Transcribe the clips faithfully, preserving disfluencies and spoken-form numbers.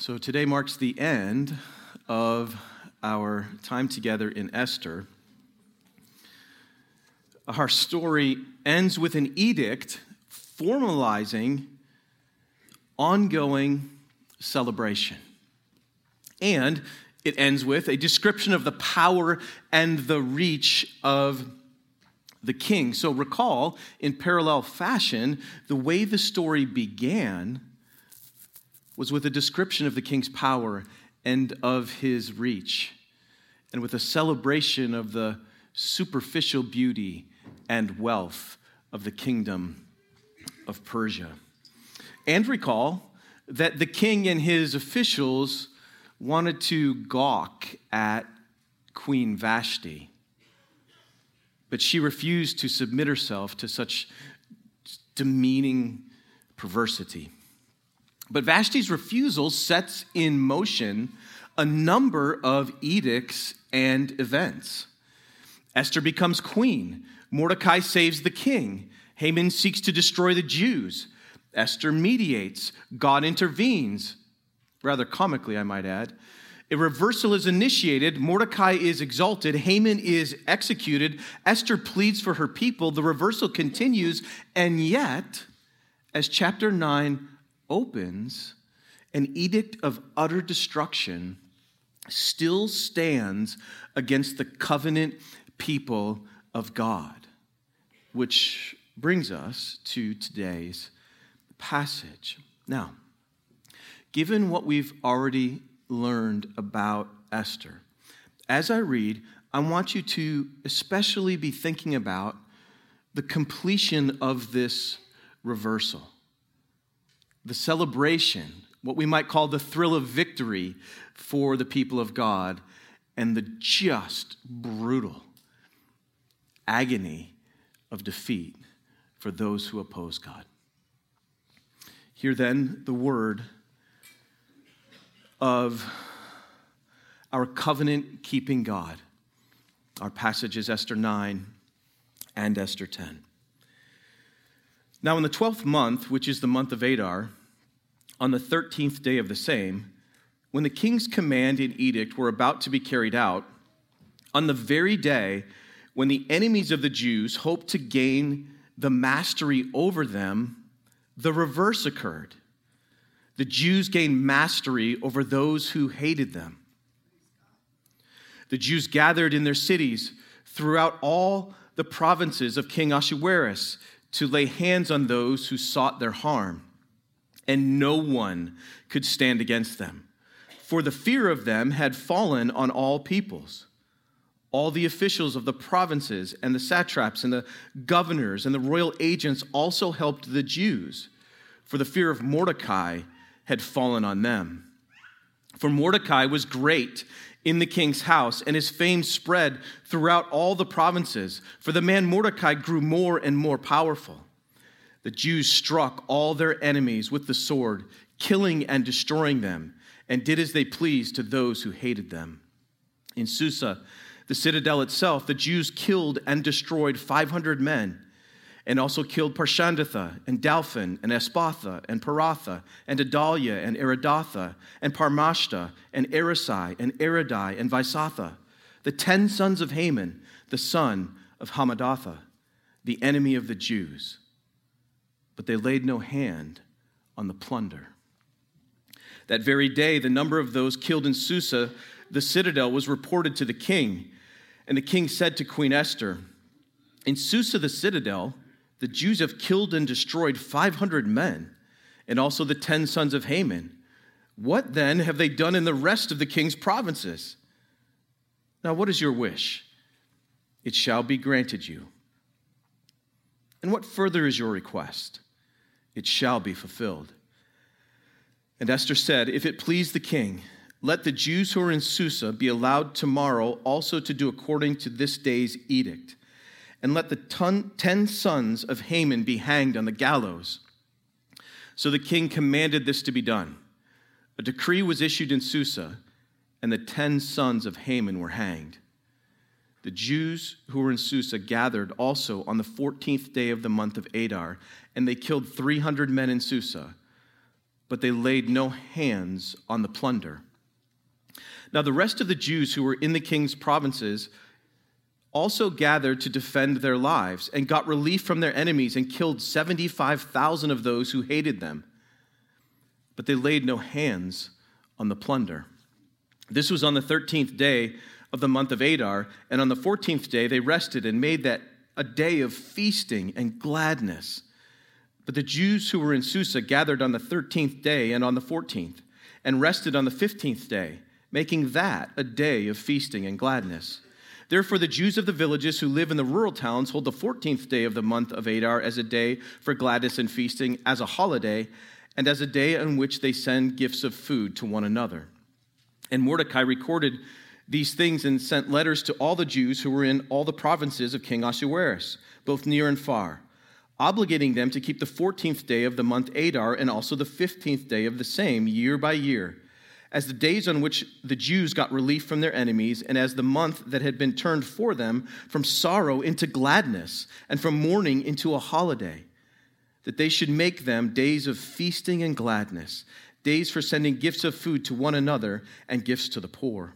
So today marks the end of our time together in Esther. Our story ends with an edict formalizing ongoing celebration. And it ends with a description of the power and the reach of the king. So recall, in parallel fashion, the way the story began was with a description of the king's power and of his reach, and with a celebration of the superficial beauty and wealth of the kingdom of Persia. And recall that the king and his officials wanted to gawk at Queen Vashti, but she refused to submit herself to such demeaning perversity. But Vashti's refusal sets in motion a number of edicts and events. Esther becomes queen. Mordecai saves the king. Haman seeks to destroy the Jews. Esther mediates. God intervenes. Rather comically, I might add. A reversal is initiated. Mordecai is exalted. Haman is executed. Esther pleads for her people. The reversal continues. And yet, as chapter nine opens, an edict of utter destruction still stands against the covenant people of God, which brings us to today's passage. Now, given what we've already learned about Esther, as I read, I want you to especially be thinking about the completion of this reversal. The celebration, what we might call the thrill of victory for the people of God, and the just brutal agony of defeat for those who oppose God. Hear then the word of our covenant-keeping God. Our passage is Esther nine and Esther ten. Now in the twelfth month, which is the month of Adar, on the thirteenth day of the same, when the king's command and edict were about to be carried out, on the very day when the enemies of the Jews hoped to gain the mastery over them, the reverse occurred. The Jews gained mastery over those who hated them. The Jews gathered in their cities throughout all the provinces of King Ahasuerus to lay hands on those who sought their harm, and no one could stand against them, for the fear of them had fallen on all peoples. All the officials of the provinces and the satraps and the governors and the royal agents also helped the Jews, for the fear of Mordecai had fallen on them. For Mordecai was great in the king's house, and his fame spread throughout all the provinces, for the man Mordecai grew more and more powerful. The Jews struck all their enemies with the sword, killing and destroying them, and did as they pleased to those who hated them. In Susa, the citadel itself, the Jews killed and destroyed five hundred men, and also killed Parshandatha, and Dalphon, and Espatha, and Paratha, and Adalia, and Eridatha, and Parmashta, and Erisai, and Eridai, and Visatha, the ten sons of Haman, the son of Hamadatha, the enemy of the Jews. But they laid no hand on the plunder. That very day, the number of those killed in Susa, the citadel, was reported to the king. And the king said to Queen Esther, "In Susa, the citadel, the Jews have killed and destroyed five hundred men, and also the ten sons of Haman. What then have they done in the rest of the king's provinces? Now what is your wish? It shall be granted you. And what further is your request? It shall be fulfilled." And Esther said, "If it please the king, let the Jews who are in Susa be allowed tomorrow also to do according to this day's edict. And let the ton, ten sons of Haman be hanged on the gallows." So the king commanded this to be done. A decree was issued in Susa, and the ten sons of Haman were hanged. The Jews who were in Susa gathered also on the fourteenth day of the month of Adar, and they killed three hundred men in Susa. but they laid no hands on the plunder. Now the rest of the Jews who were in the king's provinces also gathered to defend their lives and got relief from their enemies and killed seventy-five thousand of those who hated them. But they laid no hands on the plunder. This was on the thirteenth day of the month of Adar, and on the fourteenth day they rested and made that a day of feasting and gladness. But the Jews who were in Susa gathered on the thirteenth day and on the fourteenth, and rested on the fifteenth day, making that a day of feasting and gladness. Therefore, the Jews of the villages who live in the rural towns hold the fourteenth day of the month of Adar as a day for gladness and feasting, as a holiday, and as a day on which they send gifts of food to one another. And Mordecai recorded these things and sent letters to all the Jews who were in all the provinces of King Ahasuerus, both near and far, obligating them to keep the fourteenth day of the month Adar and also the fifteenth day of the same year by year, as the days on which the Jews got relief from their enemies, and as the month that had been turned for them from sorrow into gladness and from mourning into a holiday, that they should make them days of feasting and gladness, days for sending gifts of food to one another and gifts to the poor.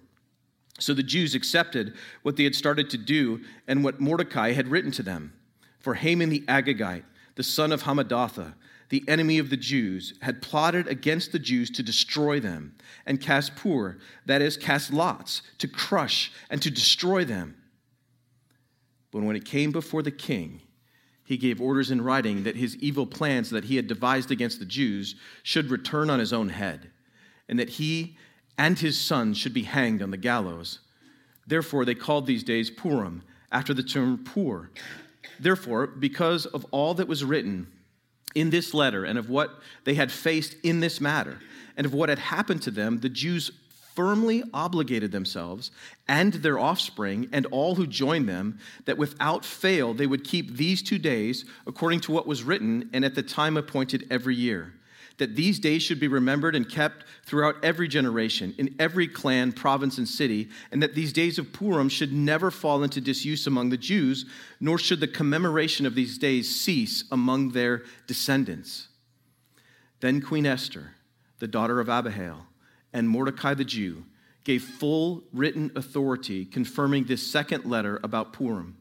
So the Jews accepted what they had started to do and what Mordecai had written to them. For Haman the Agagite, the son of Hamadatha, the enemy of the Jews, had plotted against the Jews to destroy them and cast Pur, that is, cast lots, to crush and to destroy them. But when it came before the king, he gave orders in writing that his evil plans that he had devised against the Jews should return on his own head, and that he and his sons should be hanged on the gallows. Therefore, they called these days Purim, after the term Pur. Therefore, because of all that was written in this letter and of what they had faced in this matter and of what had happened to them, the Jews firmly obligated themselves and their offspring and all who joined them that without fail they would keep these two days according to what was written and at the time appointed every year, that these days should be remembered and kept throughout every generation, in every clan, province, and city, and that these days of Purim should never fall into disuse among the Jews, nor should the commemoration of these days cease among their descendants. Then Queen Esther, the daughter of Abihail, and Mordecai the Jew gave full written authority confirming this second letter about Purim.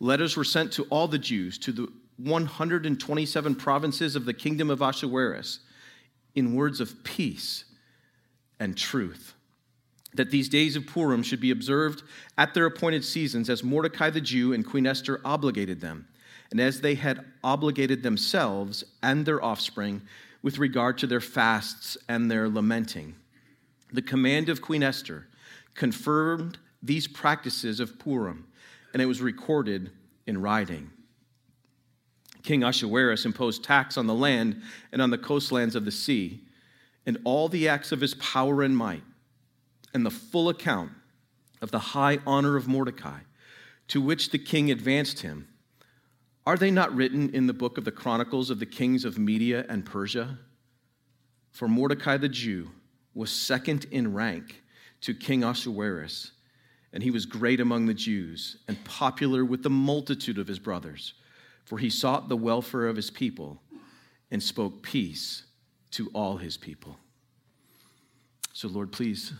Letters were sent to all the Jews, to the one hundred twenty-seven provinces of the kingdom of Ahasuerus, in words of peace and truth, that these days of Purim should be observed at their appointed seasons as Mordecai the Jew and Queen Esther obligated them, and as they had obligated themselves and their offspring with regard to their fasts and their lamenting. The command of Queen Esther confirmed these practices of Purim, and it was recorded in writing. King Ahasuerus imposed tax on the land and on the coastlands of the sea, and all the acts of his power and might, and the full account of the high honor of Mordecai, to which the king advanced him. Are they not written in the book of the Chronicles of the kings of Media and Persia? For Mordecai the Jew was second in rank to King Ahasuerus, and he was great among the Jews and popular with the multitude of his brothers, for he sought the welfare of his people and spoke peace to all his people. So, Lord, please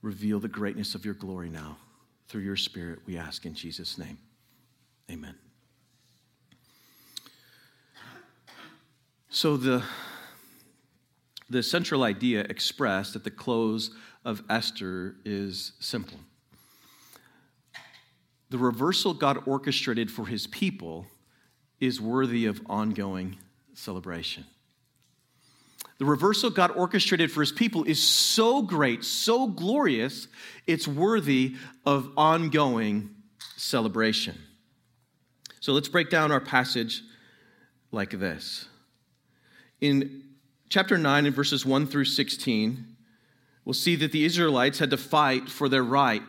reveal the greatness of your glory now through your Spirit, we ask in Jesus' name. Amen. So the, the central idea expressed at the close of Esther is simple. The reversal God orchestrated for his people is worthy of ongoing celebration. The reversal God orchestrated for his people is so great, so glorious, it's worthy of ongoing celebration. So let's break down our passage like this. In chapter nine and verses one through sixteen, we'll see that the Israelites had to fight for their right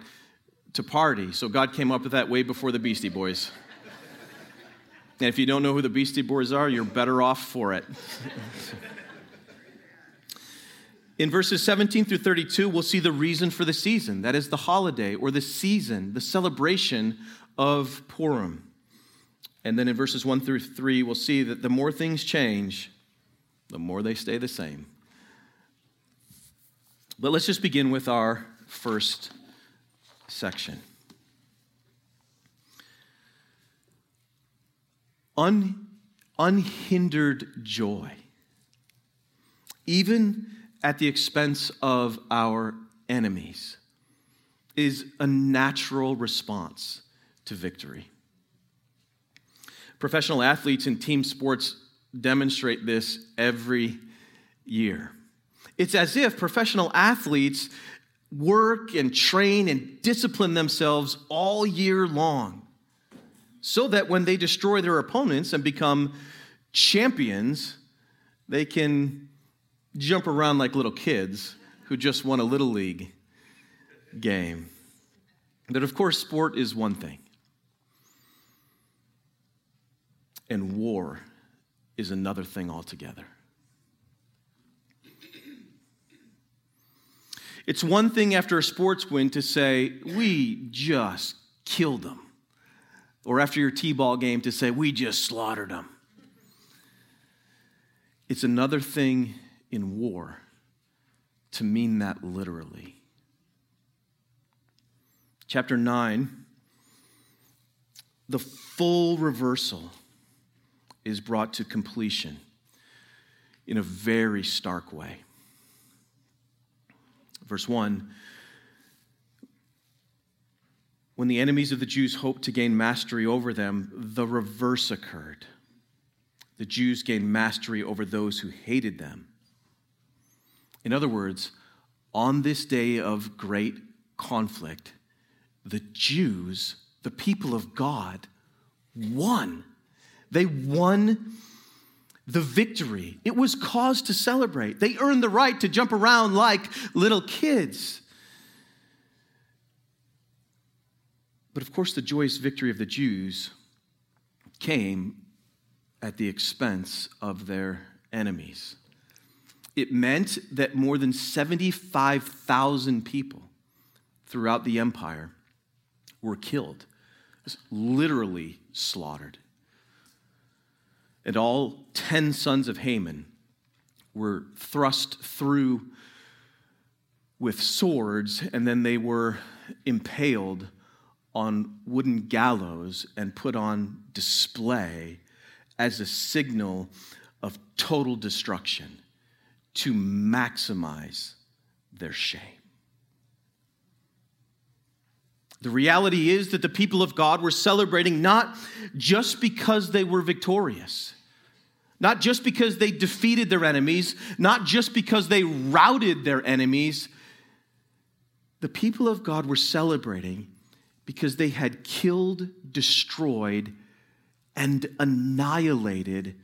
to party. So God came up with that way before the Beastie Boys. And if you don't know who the Beastie Boys are, you're better off for it. In verses seventeen through thirty-two, we'll see the reason for the season. That is the holiday or the season, the celebration of Purim. And then in verses one through three, we'll see that the more things change, the more they stay the same. But let's just begin with our first section. Un, unhindered joy, even at the expense of our enemies, is a natural response to victory. Professional athletes in team sports demonstrate this every year. It's as if professional athletes work and train and discipline themselves all year long so that when they destroy their opponents and become champions, they can jump around like little kids who just won a Little League game. But of course, sport is one thing, and war is another thing altogether. It's one thing after a sports win to say, we just killed them. Or after your t-ball game to say, we just slaughtered them. It's another thing in war to mean that literally. Chapter nine, the full reversal is brought to completion in a very stark way. Verse one, when the enemies of the Jews hoped to gain mastery over them, the reverse occurred. The Jews gained mastery over those who hated them. In other words, on this day of great conflict, the Jews, the people of God, won. They won the victory. It was cause to celebrate. They earned the right to jump around like little kids. But of course, the joyous victory of the Jews came at the expense of their enemies. It meant that more than seventy-five thousand people throughout the empire were killed, literally slaughtered. And all ten sons of Haman were thrust through with swords, and then they were impaled on wooden gallows and put on display as a signal of total destruction to maximize their shame. The reality is that the people of God were celebrating not just because they were victorious, not just because they defeated their enemies, not just because they routed their enemies. The people of God were celebrating because they had killed, destroyed, and annihilated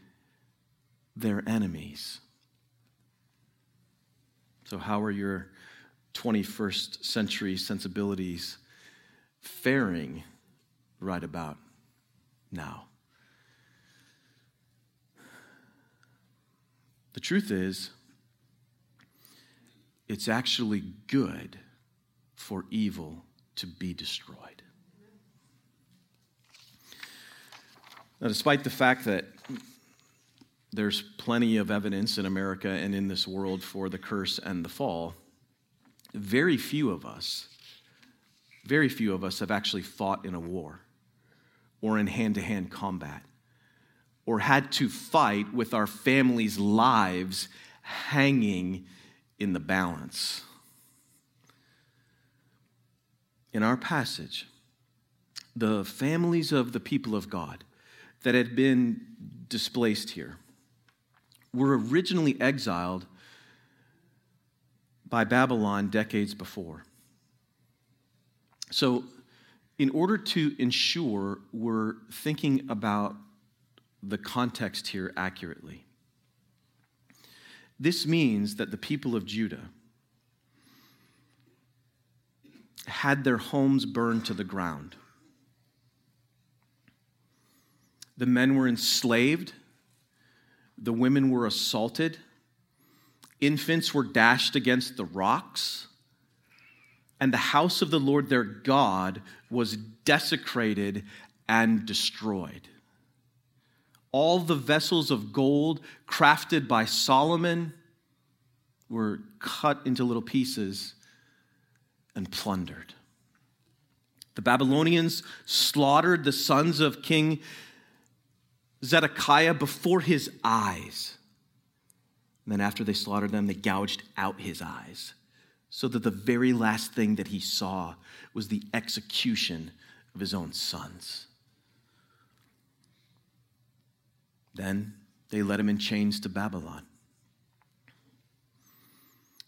their enemies. So how are your twenty-first century sensibilities faring right about now? The truth is, it's actually good for evil to be destroyed. Now, despite the fact that there's plenty of evidence in America and in this world for the curse and the fall, very few of us Very few of us have actually fought in a war or in hand-to-hand combat or had to fight with our families' lives hanging in the balance. In our passage, the families of the people of God that had been displaced here were originally exiled by Babylon decades before. So in order to ensure we're thinking about the context here accurately, this means that the people of Judah had their homes burned to the ground. The men were enslaved. The women were assaulted. Infants were dashed against the rocks. And the house of the Lord their God was desecrated and destroyed. All the vessels of gold crafted by Solomon were cut into little pieces and plundered. The Babylonians slaughtered the sons of King Zedekiah before his eyes. And then after they slaughtered them, they gouged out his eyes so that the very last thing that he saw was the execution of his own sons. Then they led him in chains to Babylon.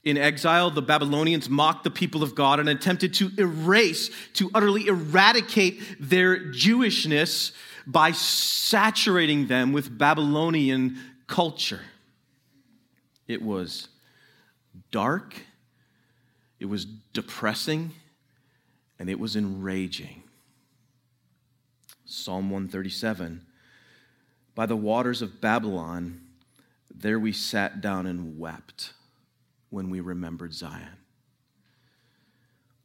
In exile, the Babylonians mocked the people of God and attempted to erase, to utterly eradicate their Jewishness by saturating them with Babylonian culture. It was dark, it was depressing, and it was enraging. Psalm one thirty-seven, by the waters of Babylon, there we sat down and wept when we remembered Zion.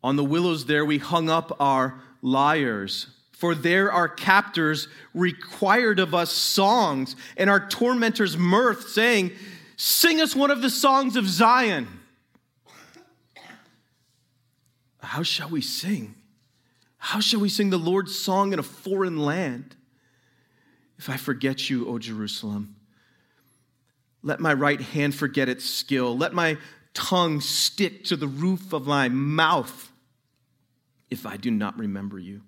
On the willows there we hung up our lyres, for there our captors required of us songs, and our tormentors mirth, saying, sing us one of the songs of Zion. How shall we sing? How shall we sing the Lord's song in a foreign land? If I forget you, O Jerusalem, let my right hand forget its skill. Let my tongue stick to the roof of my mouth if I do not remember you,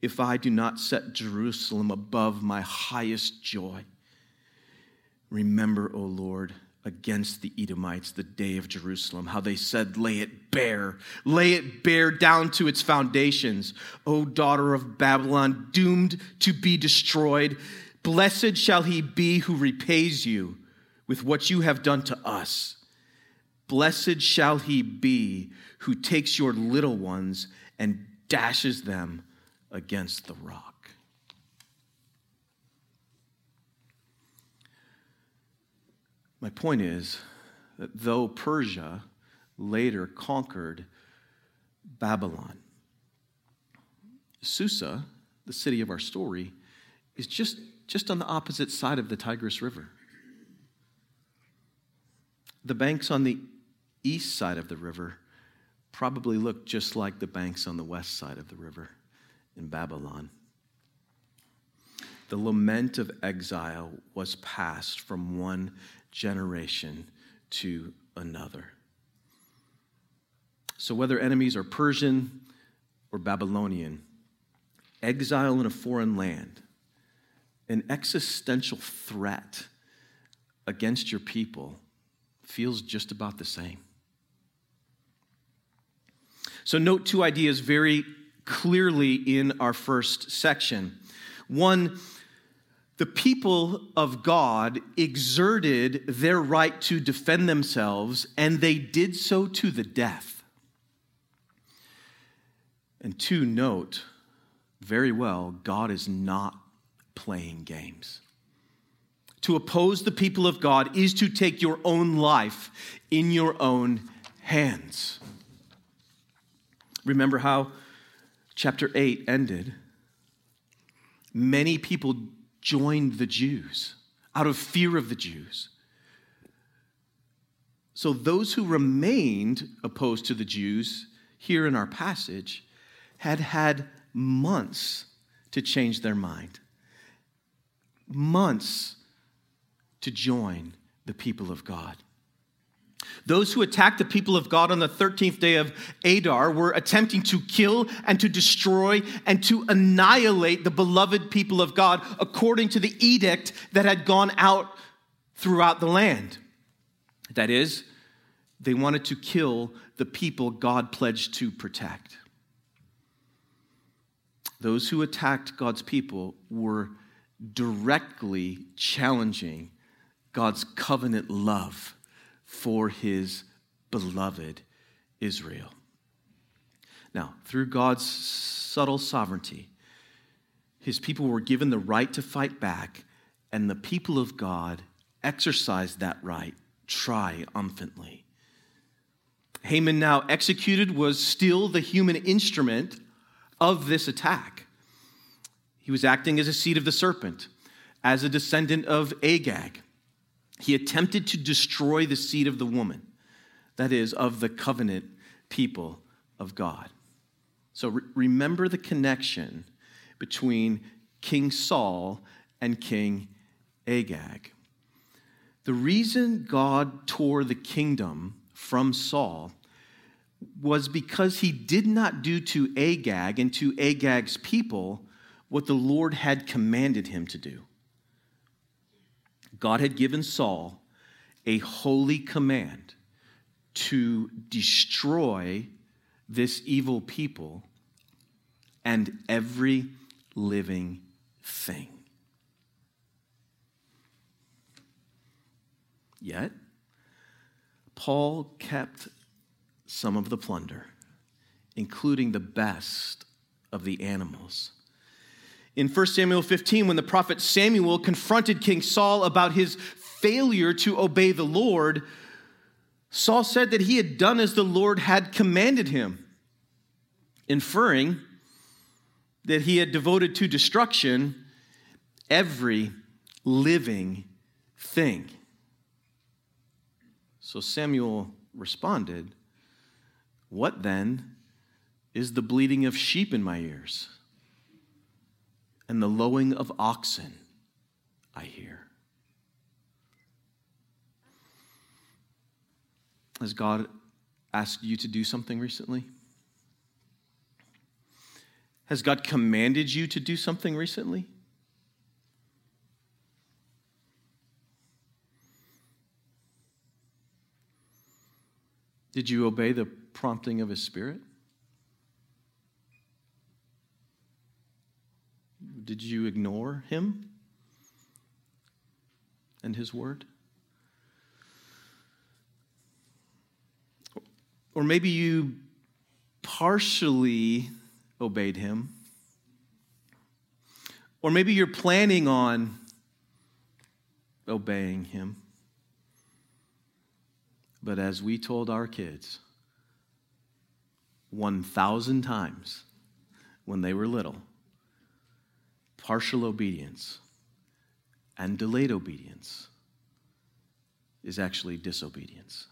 if I do not set Jerusalem above my highest joy. Remember, O Lord, against the Edomites, the day of Jerusalem, how they said, lay it bare, lay it bare down to its foundations. O daughter of Babylon, doomed to be destroyed, blessed shall he be who repays you with what you have done to us. Blessed shall he be who takes your little ones and dashes them against the rock. My point is that though Persia later conquered Babylon, Susa, the city of our story, is just Just on the opposite side of the Tigris River. The banks on the east side of the river probably look just like the banks on the west side of the river in Babylon. The lament of exile was passed from one generation to another. So whether enemies are Persian or Babylonian, exile in a foreign land, an existential threat against your people, feels just about the same. So note two ideas very clearly in our first section. One, the people of God exerted their right to defend themselves, and they did so to the death. And two, note very well, God is not playing games. To oppose the people of God is to take your own life in your own hands. Remember how chapter eight ended? Many people joined the Jews out of fear of the Jews. So those who remained opposed to the Jews here in our passage had had months to change their mind. Months to join the people of God. Those who attacked the people of God on the thirteenth day of Adar were attempting to kill and to destroy and to annihilate the beloved people of God according to the edict that had gone out throughout the land. That is, they wanted to kill the people God pledged to protect. Those who attacked God's people were directly challenging God's covenant love for his beloved Israel. Now, through God's subtle sovereignty, his people were given the right to fight back, and the people of God exercised that right triumphantly. Haman, now executed, was still the human instrument of this attack. He was acting as a seed of the serpent, as a descendant of Agag. He attempted to destroy the seed of the woman, that is, of the covenant people of God. So re- remember the connection between King Saul and King Agag. The reason God tore the kingdom from Saul was because he did not do to Agag and to Agag's people what the Lord had commanded him to do. God had given Saul a holy command to destroy this evil people and every living thing. Yet, Paul kept some of the plunder, including the best of the animals. In First Samuel fifteen, when the prophet Samuel confronted King Saul about his failure to obey the Lord, Saul said that he had done as the Lord had commanded him, inferring that he had devoted to destruction every living thing. So Samuel responded, "What then is the bleating of sheep in my ears and the lowing of oxen I hear?" Has God asked you to do something recently? Has God commanded you to do something recently? Did you obey the prompting of his Spirit? Did you ignore him and his word? Or maybe you partially obeyed him. Or maybe you're planning on obeying him. But as we told our kids one thousand times when they were little, partial obedience and delayed obedience is actually disobedience.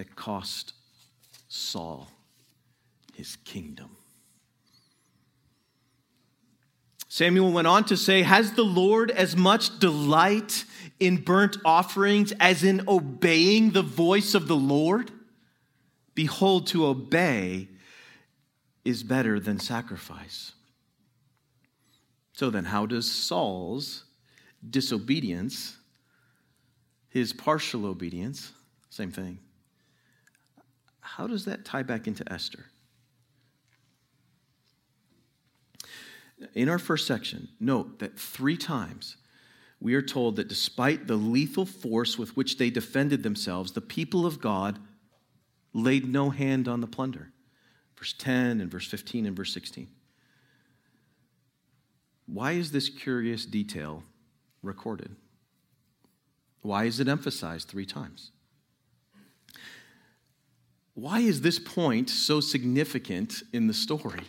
It cost Saul his kingdom. Samuel went on to say, "Has the Lord as much delight in burnt offerings as in obeying the voice of the Lord? Behold, to obey is better than sacrifice." So then, how does Saul's disobedience, his partial obedience, same thing, how does that tie back into Esther? In our first section, note that three times we are told that despite the lethal force with which they defended themselves, the people of God laid no hand on the plunder. Verse ten and verse fifteen and verse sixteen. Why is this curious detail recorded? Why is it emphasized three times? Why is this point so significant in the story?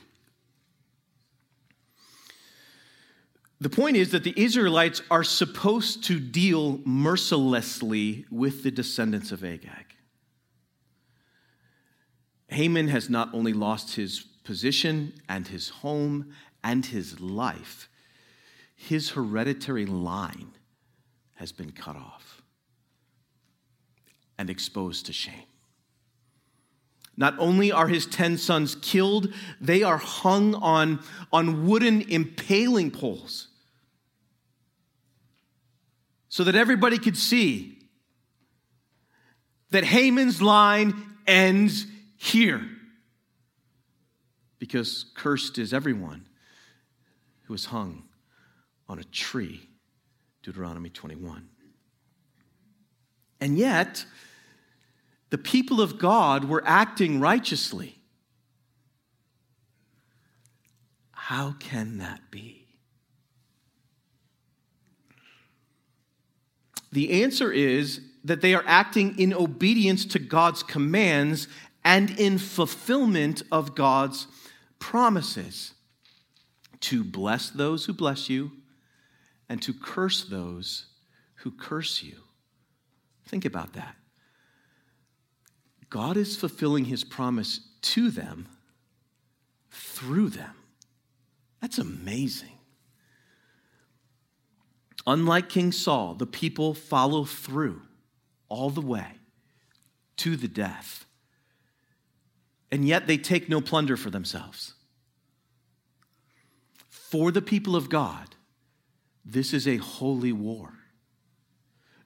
The point is that the Israelites are supposed to deal mercilessly with the descendants of Agag. Haman has not only lost his position and his home and his life, his hereditary line has been cut off and exposed to shame. Not only are his ten sons killed, they are hung on, on wooden impaling poles so that everybody could see that Haman's line ends here, because cursed is everyone who is hung on a tree, Deuteronomy twenty-one. And yet, the people of God were acting righteously. How can that be? The answer is that they are acting in obedience to God's commands and in fulfillment of God's promises. to bless those who bless you and to curse those who curse you. Think about that. God is fulfilling his promise to them through them. That's amazing. Unlike King Saul, the people follow through all the way to the death. And yet they take no plunder for themselves. For the people of God, this is a holy war.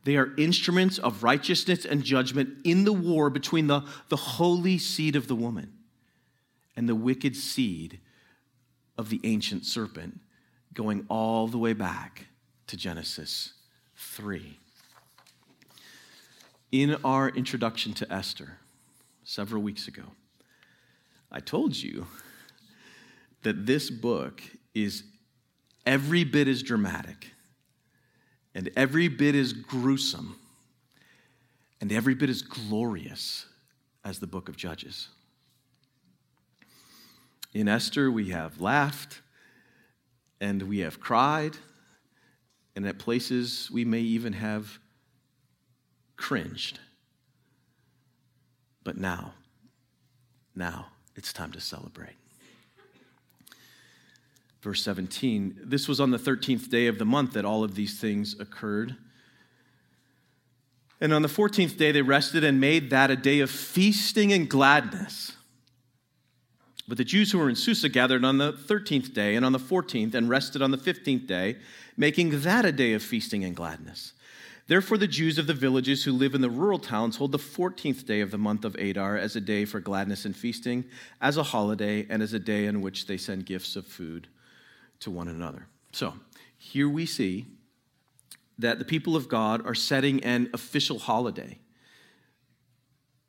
They are instruments of righteousness and judgment in the war between the, the holy seed of the woman and the wicked seed of the ancient serpent, going all the way back to Genesis three. In our introduction to Esther several weeks ago, I told you that this book is every bit as dramatic and every bit as gruesome and every bit as glorious as the book of Judges. In Esther, we have laughed and we have cried, and at places we may even have cringed. But now, now it's time to celebrate. Verse seventeen, this was on the thirteenth day of the month that all of these things occurred. And on the fourteenth day they rested and made that a day of feasting and gladness. But the Jews who were in Susa gathered on the thirteenth day and on the fourteenth and rested on the fifteenth day, making that a day of feasting and gladness. Therefore the Jews of the villages who live in the rural towns hold the fourteenth day of the month of Adar as a day for gladness and feasting, as a holiday, and as a day on which they send gifts of food to one another. So here we see that the people of God are setting an official holiday.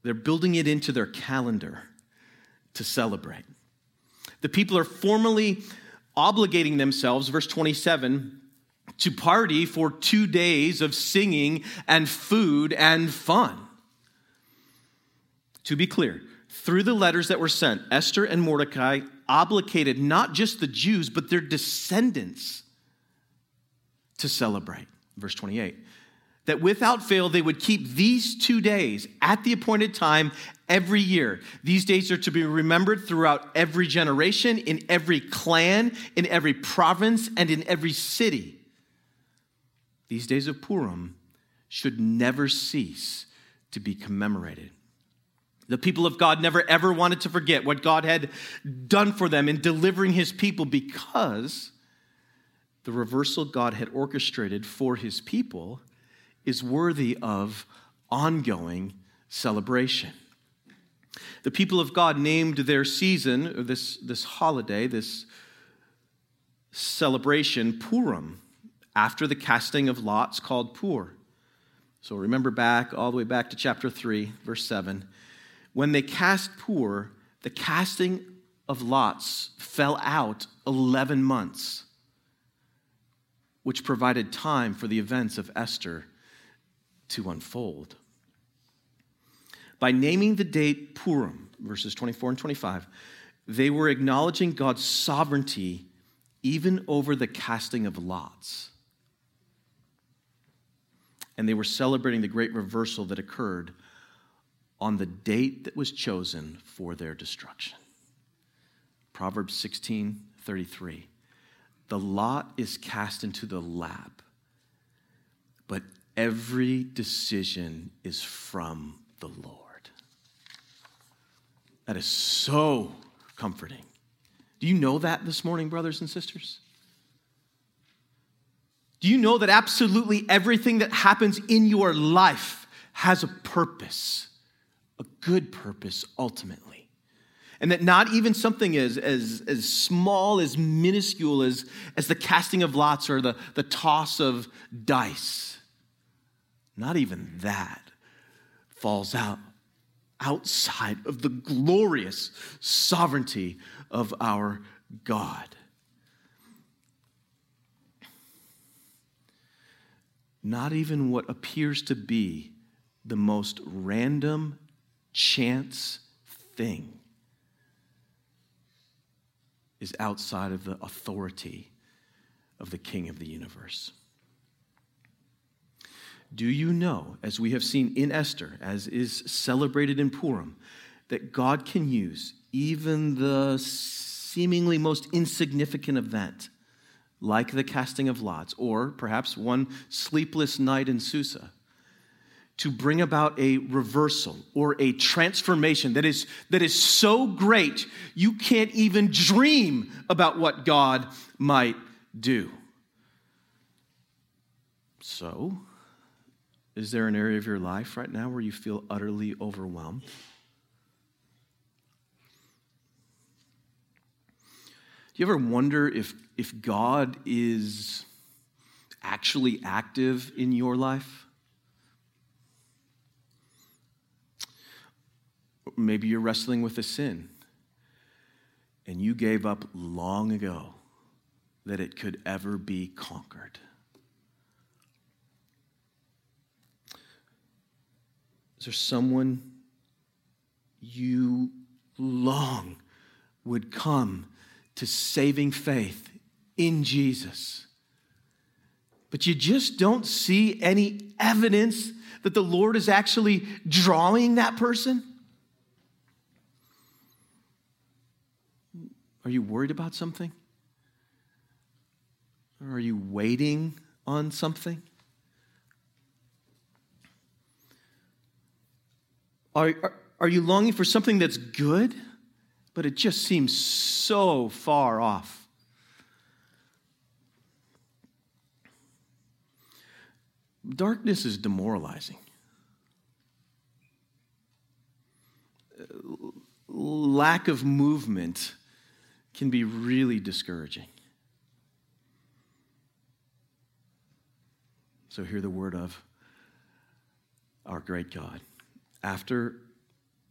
They're building it into their calendar to celebrate. The people are formally obligating themselves, verse twenty-seven, to party for two days of singing and food and fun. To be clear, through the letters that were sent, Esther and Mordecai obligated not just the Jews, but their descendants to celebrate. Verse twenty-eight, that without fail they would keep these two days at the appointed time every year. These days are to be remembered throughout every generation, in every clan, in every province, and in every city. These days of Purim should never cease to be commemorated. The people of God never, ever wanted to forget what God had done for them in delivering his people, because the reversal God had orchestrated for his people is worthy of ongoing celebration. The people of God named their season, or this, this holiday, this celebration, Purim, after the casting of lots called Pur. So remember back, all the way back to chapter three, verse seven. When they cast Pur, the casting of lots fell out eleven months, which provided time for the events of Esther to unfold. By naming the date Purim, verses twenty-four and twenty-five, they were acknowledging God's sovereignty even over the casting of lots. And they were celebrating the great reversal that occurred on the date that was chosen for their destruction. Proverbs sixteen thirty-three. The lot is cast into the lap, but every decision is from the Lord. That is so comforting. Do you know that this morning, brothers and sisters? Do you know that absolutely everything that happens in your life has a purpose, a good purpose ultimately? And that not even something as, as, as small, as minuscule as, as the casting of lots or the, the toss of dice, not even that falls out outside of the glorious sovereignty of our God. Not even what appears to be the most random chance thing is outside of the authority of the King of the universe. Do you know, as we have seen in Esther, as is celebrated in Purim, that God can use even the seemingly most insignificant event, like the casting of lots, or perhaps one sleepless night in Susa, to bring about a reversal or a transformation that is, that is so great you can't even dream about what God might do? So, is there an area of your life right now where you feel utterly overwhelmed? Do you ever wonder if, if God is actually active in your life? Maybe you're wrestling with a sin, and you gave up long ago that it could ever be conquered. Is there someone you long would come to saving faith in Jesus, but you just don't see any evidence that the Lord is actually drawing that person? Are you worried about something? Or are you waiting on something? Are, are, are you longing for something that's good, but it just seems so far off? Darkness is demoralizing. Lack of movement can be really discouraging. So hear the word of our great God. After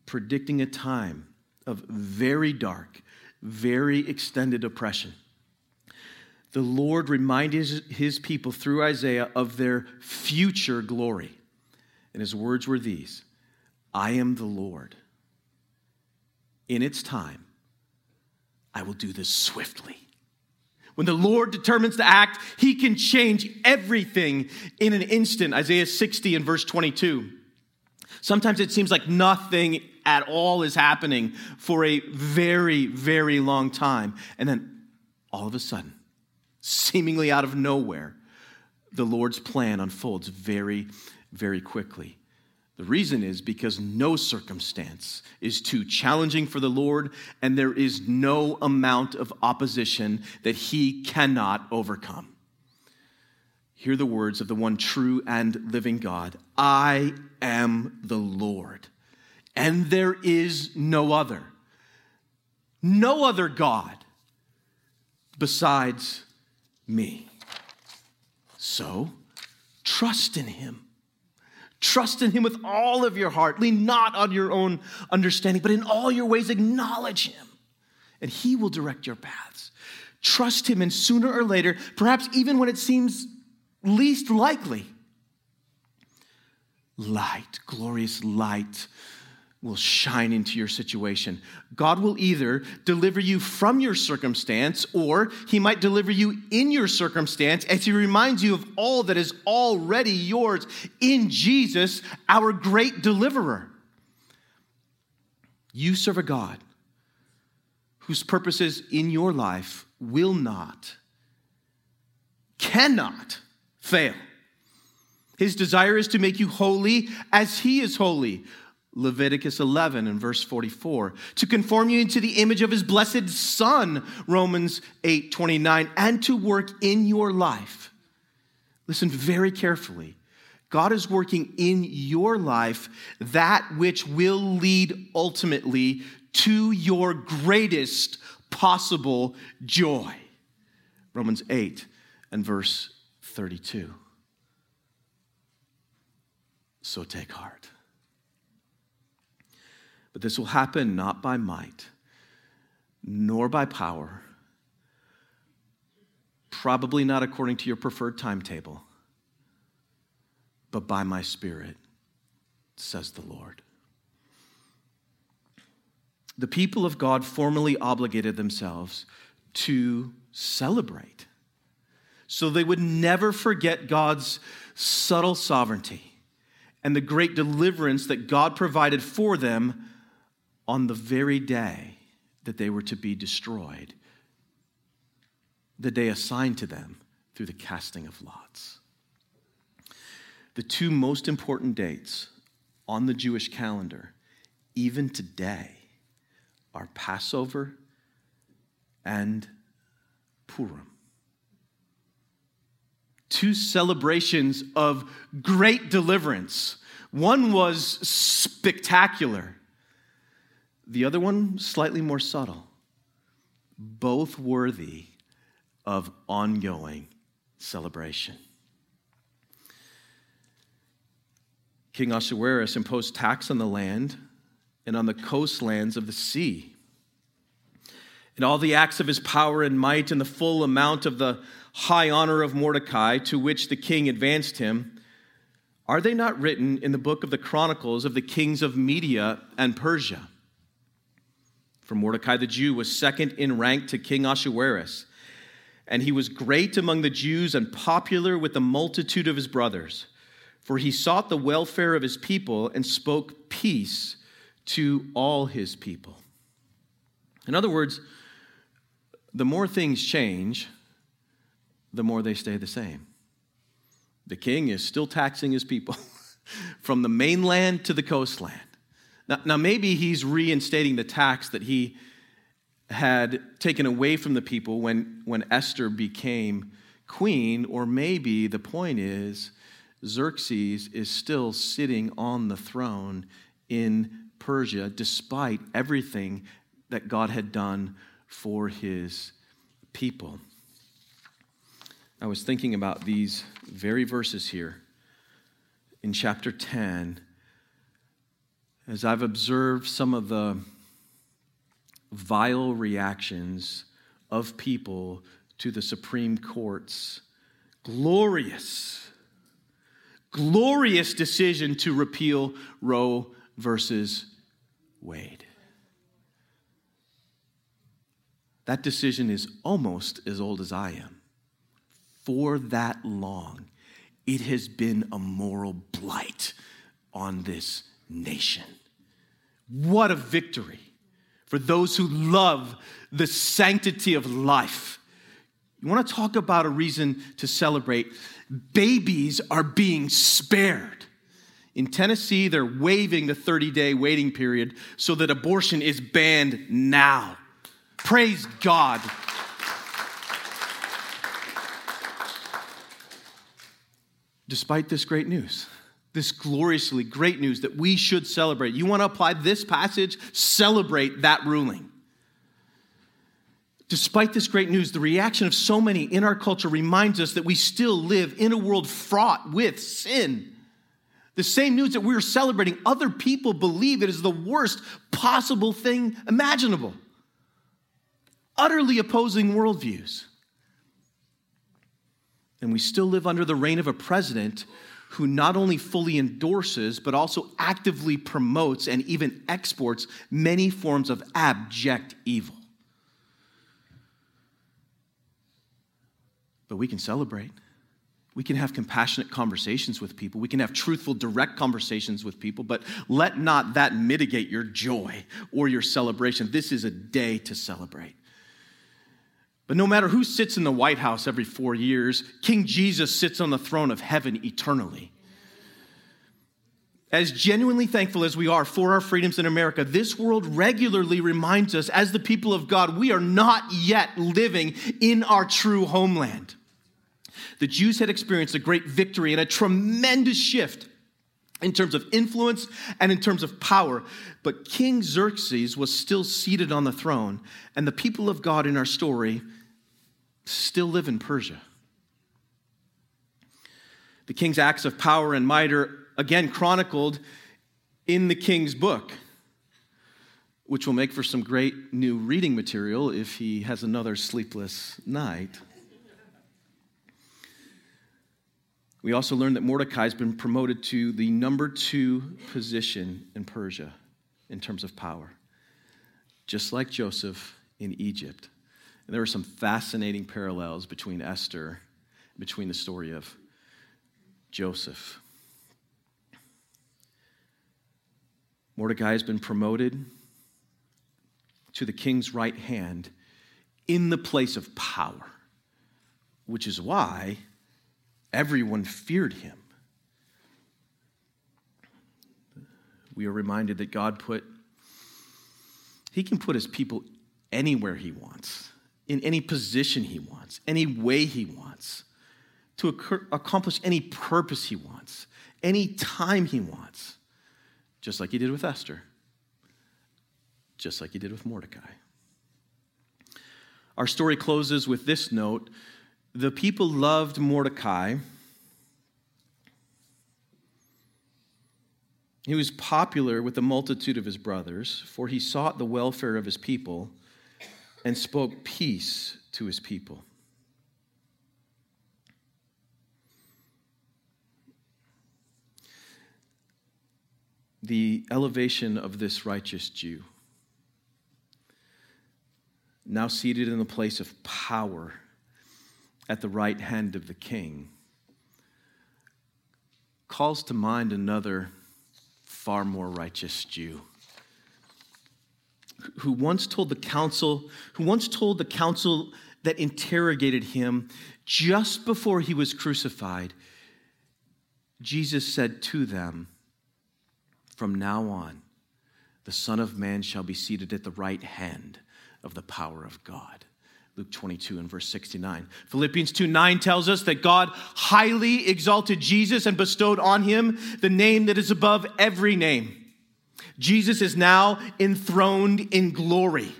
predicting a time of very dark, very extended oppression, the Lord reminded his people through Isaiah of their future glory. And his words were these: I am the Lord. In its time, I will do this swiftly. When the Lord determines to act, he can change everything in an instant. Isaiah sixty and verse twenty-two. Sometimes it seems like nothing at all is happening for a very, very long time. And then all of a sudden, seemingly out of nowhere, the Lord's plan unfolds very, very quickly. The reason is because no circumstance is too challenging for the Lord, and there is no amount of opposition that he cannot overcome. Hear the words of the one true and living God. I am the Lord, and there is no other, no other God besides me. So trust in him. Trust in him with all of your heart. Lean not on your own understanding, but in all your ways acknowledge him, and he will direct your paths. Trust him, and sooner or later, perhaps even when it seems least likely, light, glorious light, will shine into your situation. God will either deliver you from your circumstance, or he might deliver you in your circumstance as he reminds you of all that is already yours in Jesus, our great deliverer. You serve a God whose purposes in your life will not, cannot fail. His desire is to make you holy as he is holy. Leviticus eleven and verse forty-four. To conform you into the image of his blessed Son, Romans eight, twenty-nine, and to work in your life. Listen very carefully. God is working in your life that which will lead ultimately to your greatest possible joy. Romans eight and verse thirty-two. So take heart. But this will happen not by might, nor by power, probably not according to your preferred timetable, but by my Spirit, says the Lord. The people of God formally obligated themselves to celebrate. So they would never forget God's subtle sovereignty and the great deliverance that God provided for them on the very day that they were to be destroyed, the day assigned to them through the casting of lots. The two most important dates on the Jewish calendar, even today, are Passover and Purim. Two celebrations of great deliverance. One was spectacular. The other one, slightly more subtle. Both worthy of ongoing celebration. King Ahasuerus imposed tax on the land and on the coastlands of the sea. And all the acts of his power and might and the full amount of the high honor of Mordecai, to which the king advanced him, are they not written in the book of the Chronicles of the kings of Media and Persia? For Mordecai the Jew was second in rank to King Ahasuerus, and he was great among the Jews and popular with the multitude of his brothers, for he sought the welfare of his people and spoke peace to all his people. In other words, the more things change, the more they stay the same. The king is still taxing his people from the mainland to the coastland. Now, now, maybe he's reinstating the tax that he had taken away from the people when, when Esther became queen, or maybe the point is Xerxes is still sitting on the throne in Persia despite everything that God had done for his people. I was thinking about these very verses here in chapter ten as I've observed some of the vile reactions of people to the Supreme Court's glorious, glorious decision to repeal Roe versus Wade. That decision is almost as old as I am. For that long, it has been a moral blight on this nation. What a victory for those who love the sanctity of life. You want to talk about a reason to celebrate? Babies are being spared. In Tennessee, they're waiving the thirty-day waiting period so that abortion is banned now. Praise God. Despite this great news, this gloriously great news that we should celebrate. You want to apply this passage? Celebrate that ruling. Despite this great news, the reaction of so many in our culture reminds us that we still live in a world fraught with sin. The same news that we're celebrating, other people believe it is the worst possible thing imaginable. Utterly opposing worldviews. And we still live under the reign of a president who not only fully endorses, but also actively promotes and even exports many forms of abject evil. But we can celebrate. We can have compassionate conversations with people. We can have truthful, direct conversations with people, but let not that mitigate your joy or your celebration. This is a day to celebrate. But no matter who sits in the White House every four years, King Jesus sits on the throne of heaven eternally. As genuinely thankful as we are for our freedoms in America, this world regularly reminds us, as the people of God, we are not yet living in our true homeland. The Jews had experienced a great victory and a tremendous shift in terms of influence and in terms of power. But King Xerxes was still seated on the throne, and the people of God in our story still live in Persia. The king's acts of power and might are again chronicled in the king's book, which will make for some great new reading material if he has another sleepless night. We also learned that Mordecai has been promoted to the number two position in Persia in terms of power, just like Joseph in Egypt. And there are some fascinating parallels between Esther, between the story of Joseph. Mordecai has been promoted to the king's right hand in the place of power, which is why everyone feared him. We are reminded that God put, he can put his people anywhere he wants, in any position he wants, any way he wants, to occur, accomplish any purpose he wants, any time he wants, just like he did with Esther, just like he did with Mordecai. Our story closes with this note. The people loved Mordecai. He was popular with the multitude of his brothers, for he sought the welfare of his people and spoke peace to his people. The elevation of this righteous Jew, now seated in the place of power at the right hand of the king, calls to mind another far more righteous Jew who once told the council, who once told the council that interrogated him just before he was crucified, Jesus said to them, "From now on, the Son of Man shall be seated at the right hand of the power of God." Luke twenty-two and verse sixty-nine. Philippians two nine tells us that God highly exalted Jesus and bestowed on him the name that is above every name. Jesus is now enthroned in glory.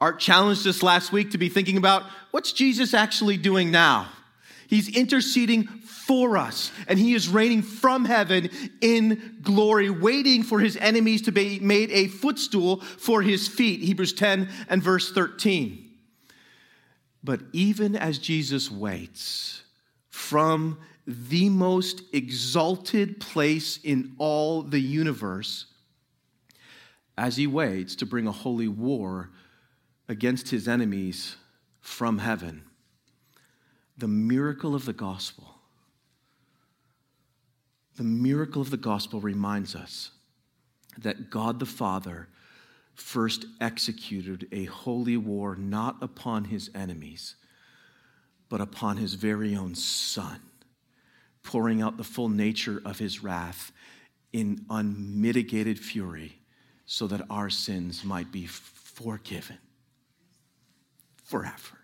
Art challenged us last week to be thinking about what's Jesus actually doing now. He's interceding for us, and he is reigning from heaven in glory, waiting for his enemies to be made a footstool for his feet. Hebrews ten and verse thirteen. But even as Jesus waits from the most exalted place in all the universe, as he waits to bring a holy war against his enemies from heaven, the miracle of the gospel, the miracle of the gospel reminds us that God the Father first executed a holy war not upon his enemies, but upon his very own Son, pouring out the full nature of his wrath in unmitigated fury so that our sins might be forgiven forever.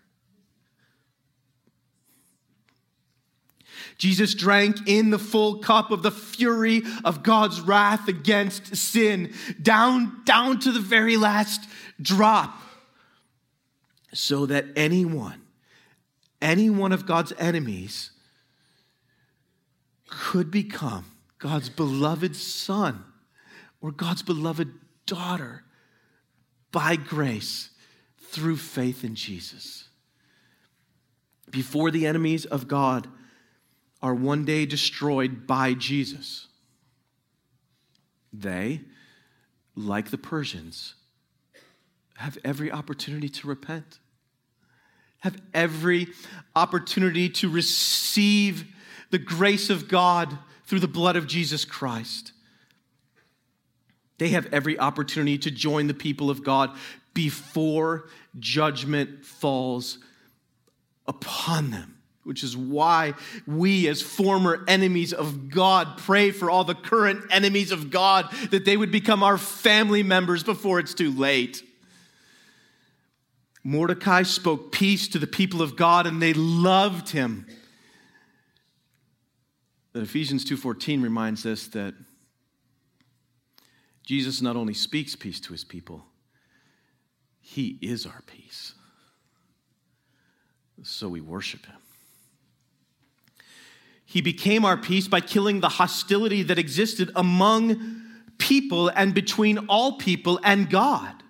Jesus drank in the full cup of the fury of God's wrath against sin, down, down to the very last drop, so that anyone, any one of God's enemies could become God's beloved son or God's beloved daughter by grace through faith in Jesus. Before the enemies of God are one day destroyed by Jesus, they, like the Persians, have every opportunity to repent, have every opportunity to receive the grace of God through the blood of Jesus Christ. They have every opportunity to join the people of God before judgment falls upon them, which is why we as former enemies of God pray for all the current enemies of God that they would become our family members before it's too late. Mordecai spoke peace to the people of God and they loved him. But Ephesians two fourteen reminds us that Jesus not only speaks peace to his people, he is our peace. So we worship him. He became our peace by killing the hostility that existed among people and between all people and God,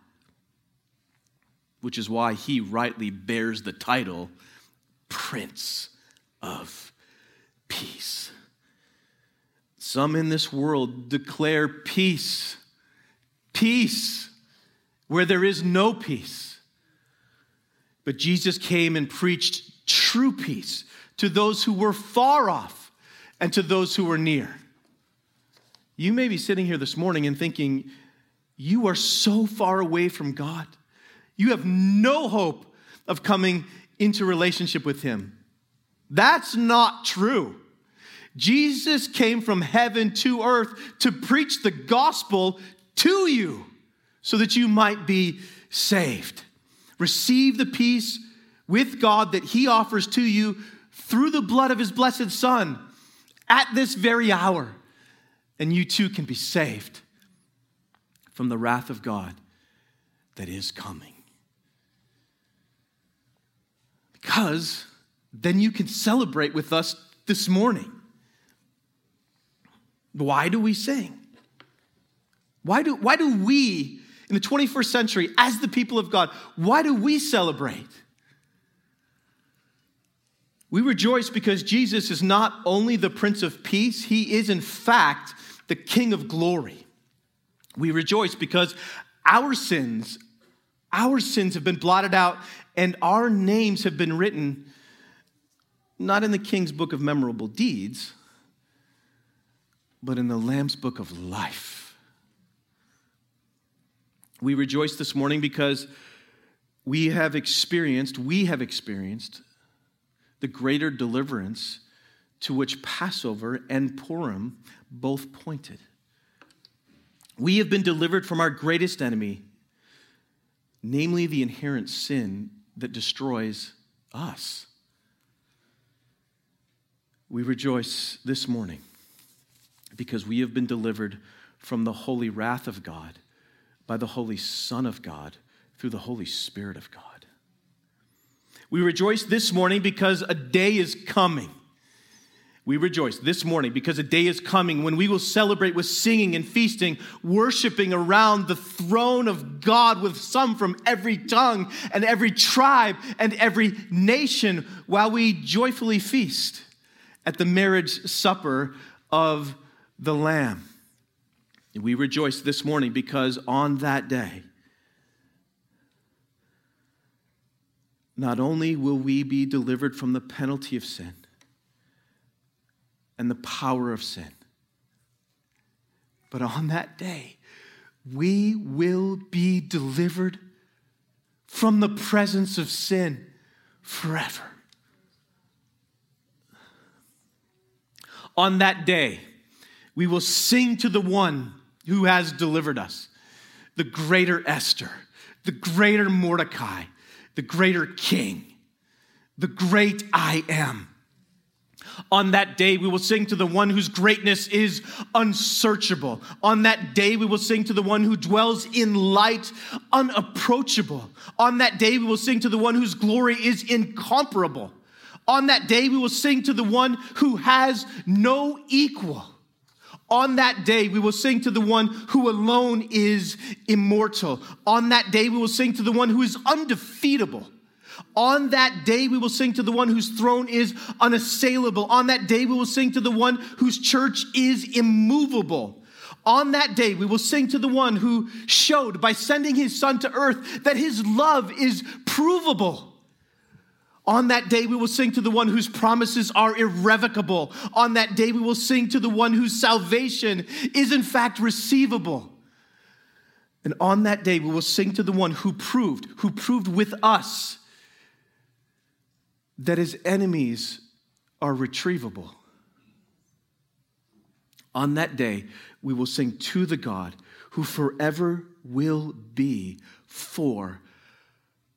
which is why he rightly bears the title Prince of Peace. Some in this world declare peace, peace where there is no peace. But Jesus came and preached true peace to those who were far off and to those who were near. You may be sitting here this morning and thinking, you are so far away from God. You have no hope of coming into relationship with him. That's not true. Jesus came from heaven to earth to preach the gospel to you so that you might be saved. Receive the peace with God that he offers to you through the blood of his blessed Son at this very hour, and you too can be saved from the wrath of God that is coming. Because then you can celebrate with us this morning. Why do we sing? Why do, why do we, in the twenty-first century, as the people of God, why do we celebrate? We rejoice because Jesus is not only the Prince of Peace, he is, in fact, the King of Glory. We rejoice because our sins, our sins have been blotted out and our names have been written, not in the King's Book of Memorable Deeds, but in the Lamb's Book of Life. We rejoice this morning because we have experienced, we have experienced the greater deliverance to which Passover and Purim both pointed. We have been delivered from our greatest enemy, namely the inherent sin that destroys us. We rejoice this morning because we have been delivered from the holy wrath of God by the Holy Son of God through the Holy Spirit of God. We rejoice this morning because a day is coming. We rejoice this morning because a day is coming when we will celebrate with singing and feasting, worshiping around the throne of God with some from every tongue and every tribe and every nation, while we joyfully feast at the marriage supper of the Lamb. We rejoice this morning because on that day, not only will we be delivered from the penalty of sin and the power of sin, but on that day, we will be delivered from the presence of sin forever. On that day, we will sing to the one who has delivered us, the greater Esther, the greater Mordecai, the greater King, the great I Am. On that day, we will sing to the one whose greatness is unsearchable. On that day, we will sing to the one who dwells in light unapproachable. On that day, we will sing to the one whose glory is incomparable. On that day, we will sing to the one who has no equal. On that day, we will sing to the one who alone is immortal. On that day, we will sing to the one who is undefeatable. On that day, we will sing to the one whose throne is unassailable. On that day, we will sing to the one whose church is immovable. On that day, we will sing to the one who showed by sending his Son to earth that his love is provable. On that day, we will sing to the one whose promises are irrevocable. On that day, we will sing to the one whose salvation is in fact receivable. And on that day, we will sing to the one who proved, who proved with us that his enemies are retrievable. On that day, we will sing to the God who forever will be for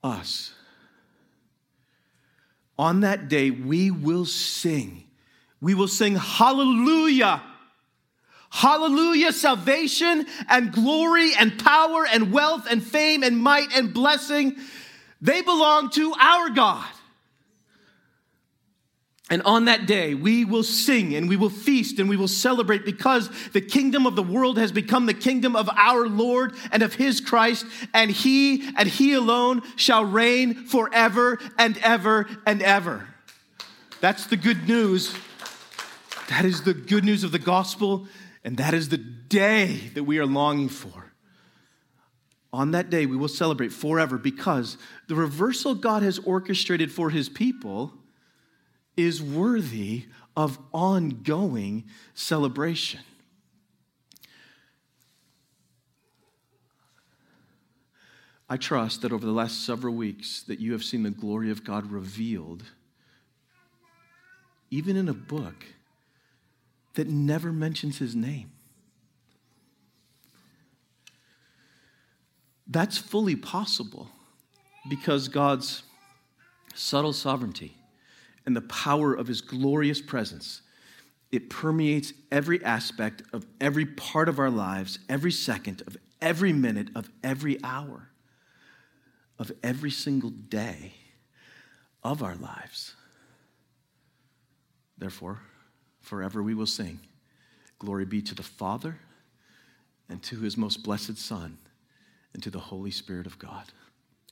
us. On that day, we will sing. We will sing hallelujah. Hallelujah, salvation and glory and power and wealth and fame and might and blessing. They belong to our God. And on that day, we will sing and we will feast and we will celebrate because the kingdom of the world has become the kingdom of our Lord and of his Christ, and he and he alone shall reign forever and ever and ever. That's the good news. That is the good news of the gospel, and that is the day that we are longing for. On that day, we will celebrate forever because the reversal God has orchestrated for his people is worthy of ongoing celebration. I trust that over the last several weeks that you have seen the glory of God revealed, even in a book that never mentions his name. That's fully possible because God's subtle sovereignty and the power of his glorious presence, it permeates every aspect of every part of our lives, every second, of every minute, of every hour, of every single day of our lives. Therefore, forever we will sing, glory be to the Father and to his most blessed Son, and to the Holy Spirit of God.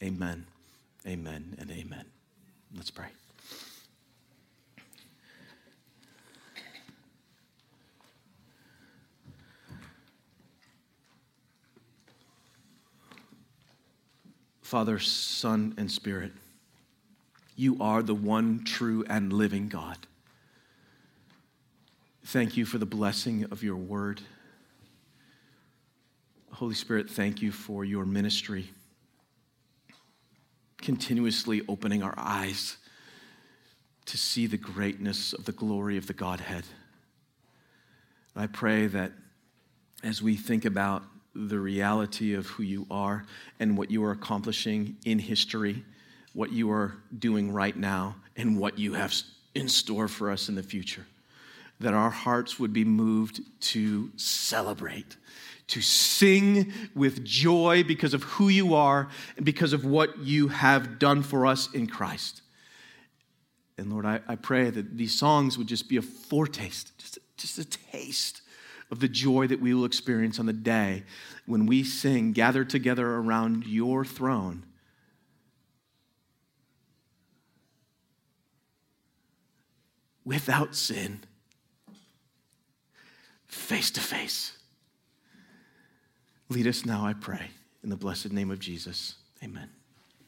Amen, amen, and amen. Let's pray. Father, Son, and Spirit, you are the one true and living God. Thank you for the blessing of your word. Holy Spirit, thank you for your ministry, continuously opening our eyes to see the greatness of the glory of the Godhead. I pray that as we think about the reality of who you are and what you are accomplishing in history, what you are doing right now, and what you have in store for us in the future, that our hearts would be moved to celebrate, to sing with joy because of who you are and because of what you have done for us in Christ. And Lord, I, I pray that these songs would just be a foretaste, just a, just a taste of the joy that we will experience on the day when we sing, gathered together around your throne, without sin, face to face. Lead us now, I pray, in the blessed name of Jesus. Amen.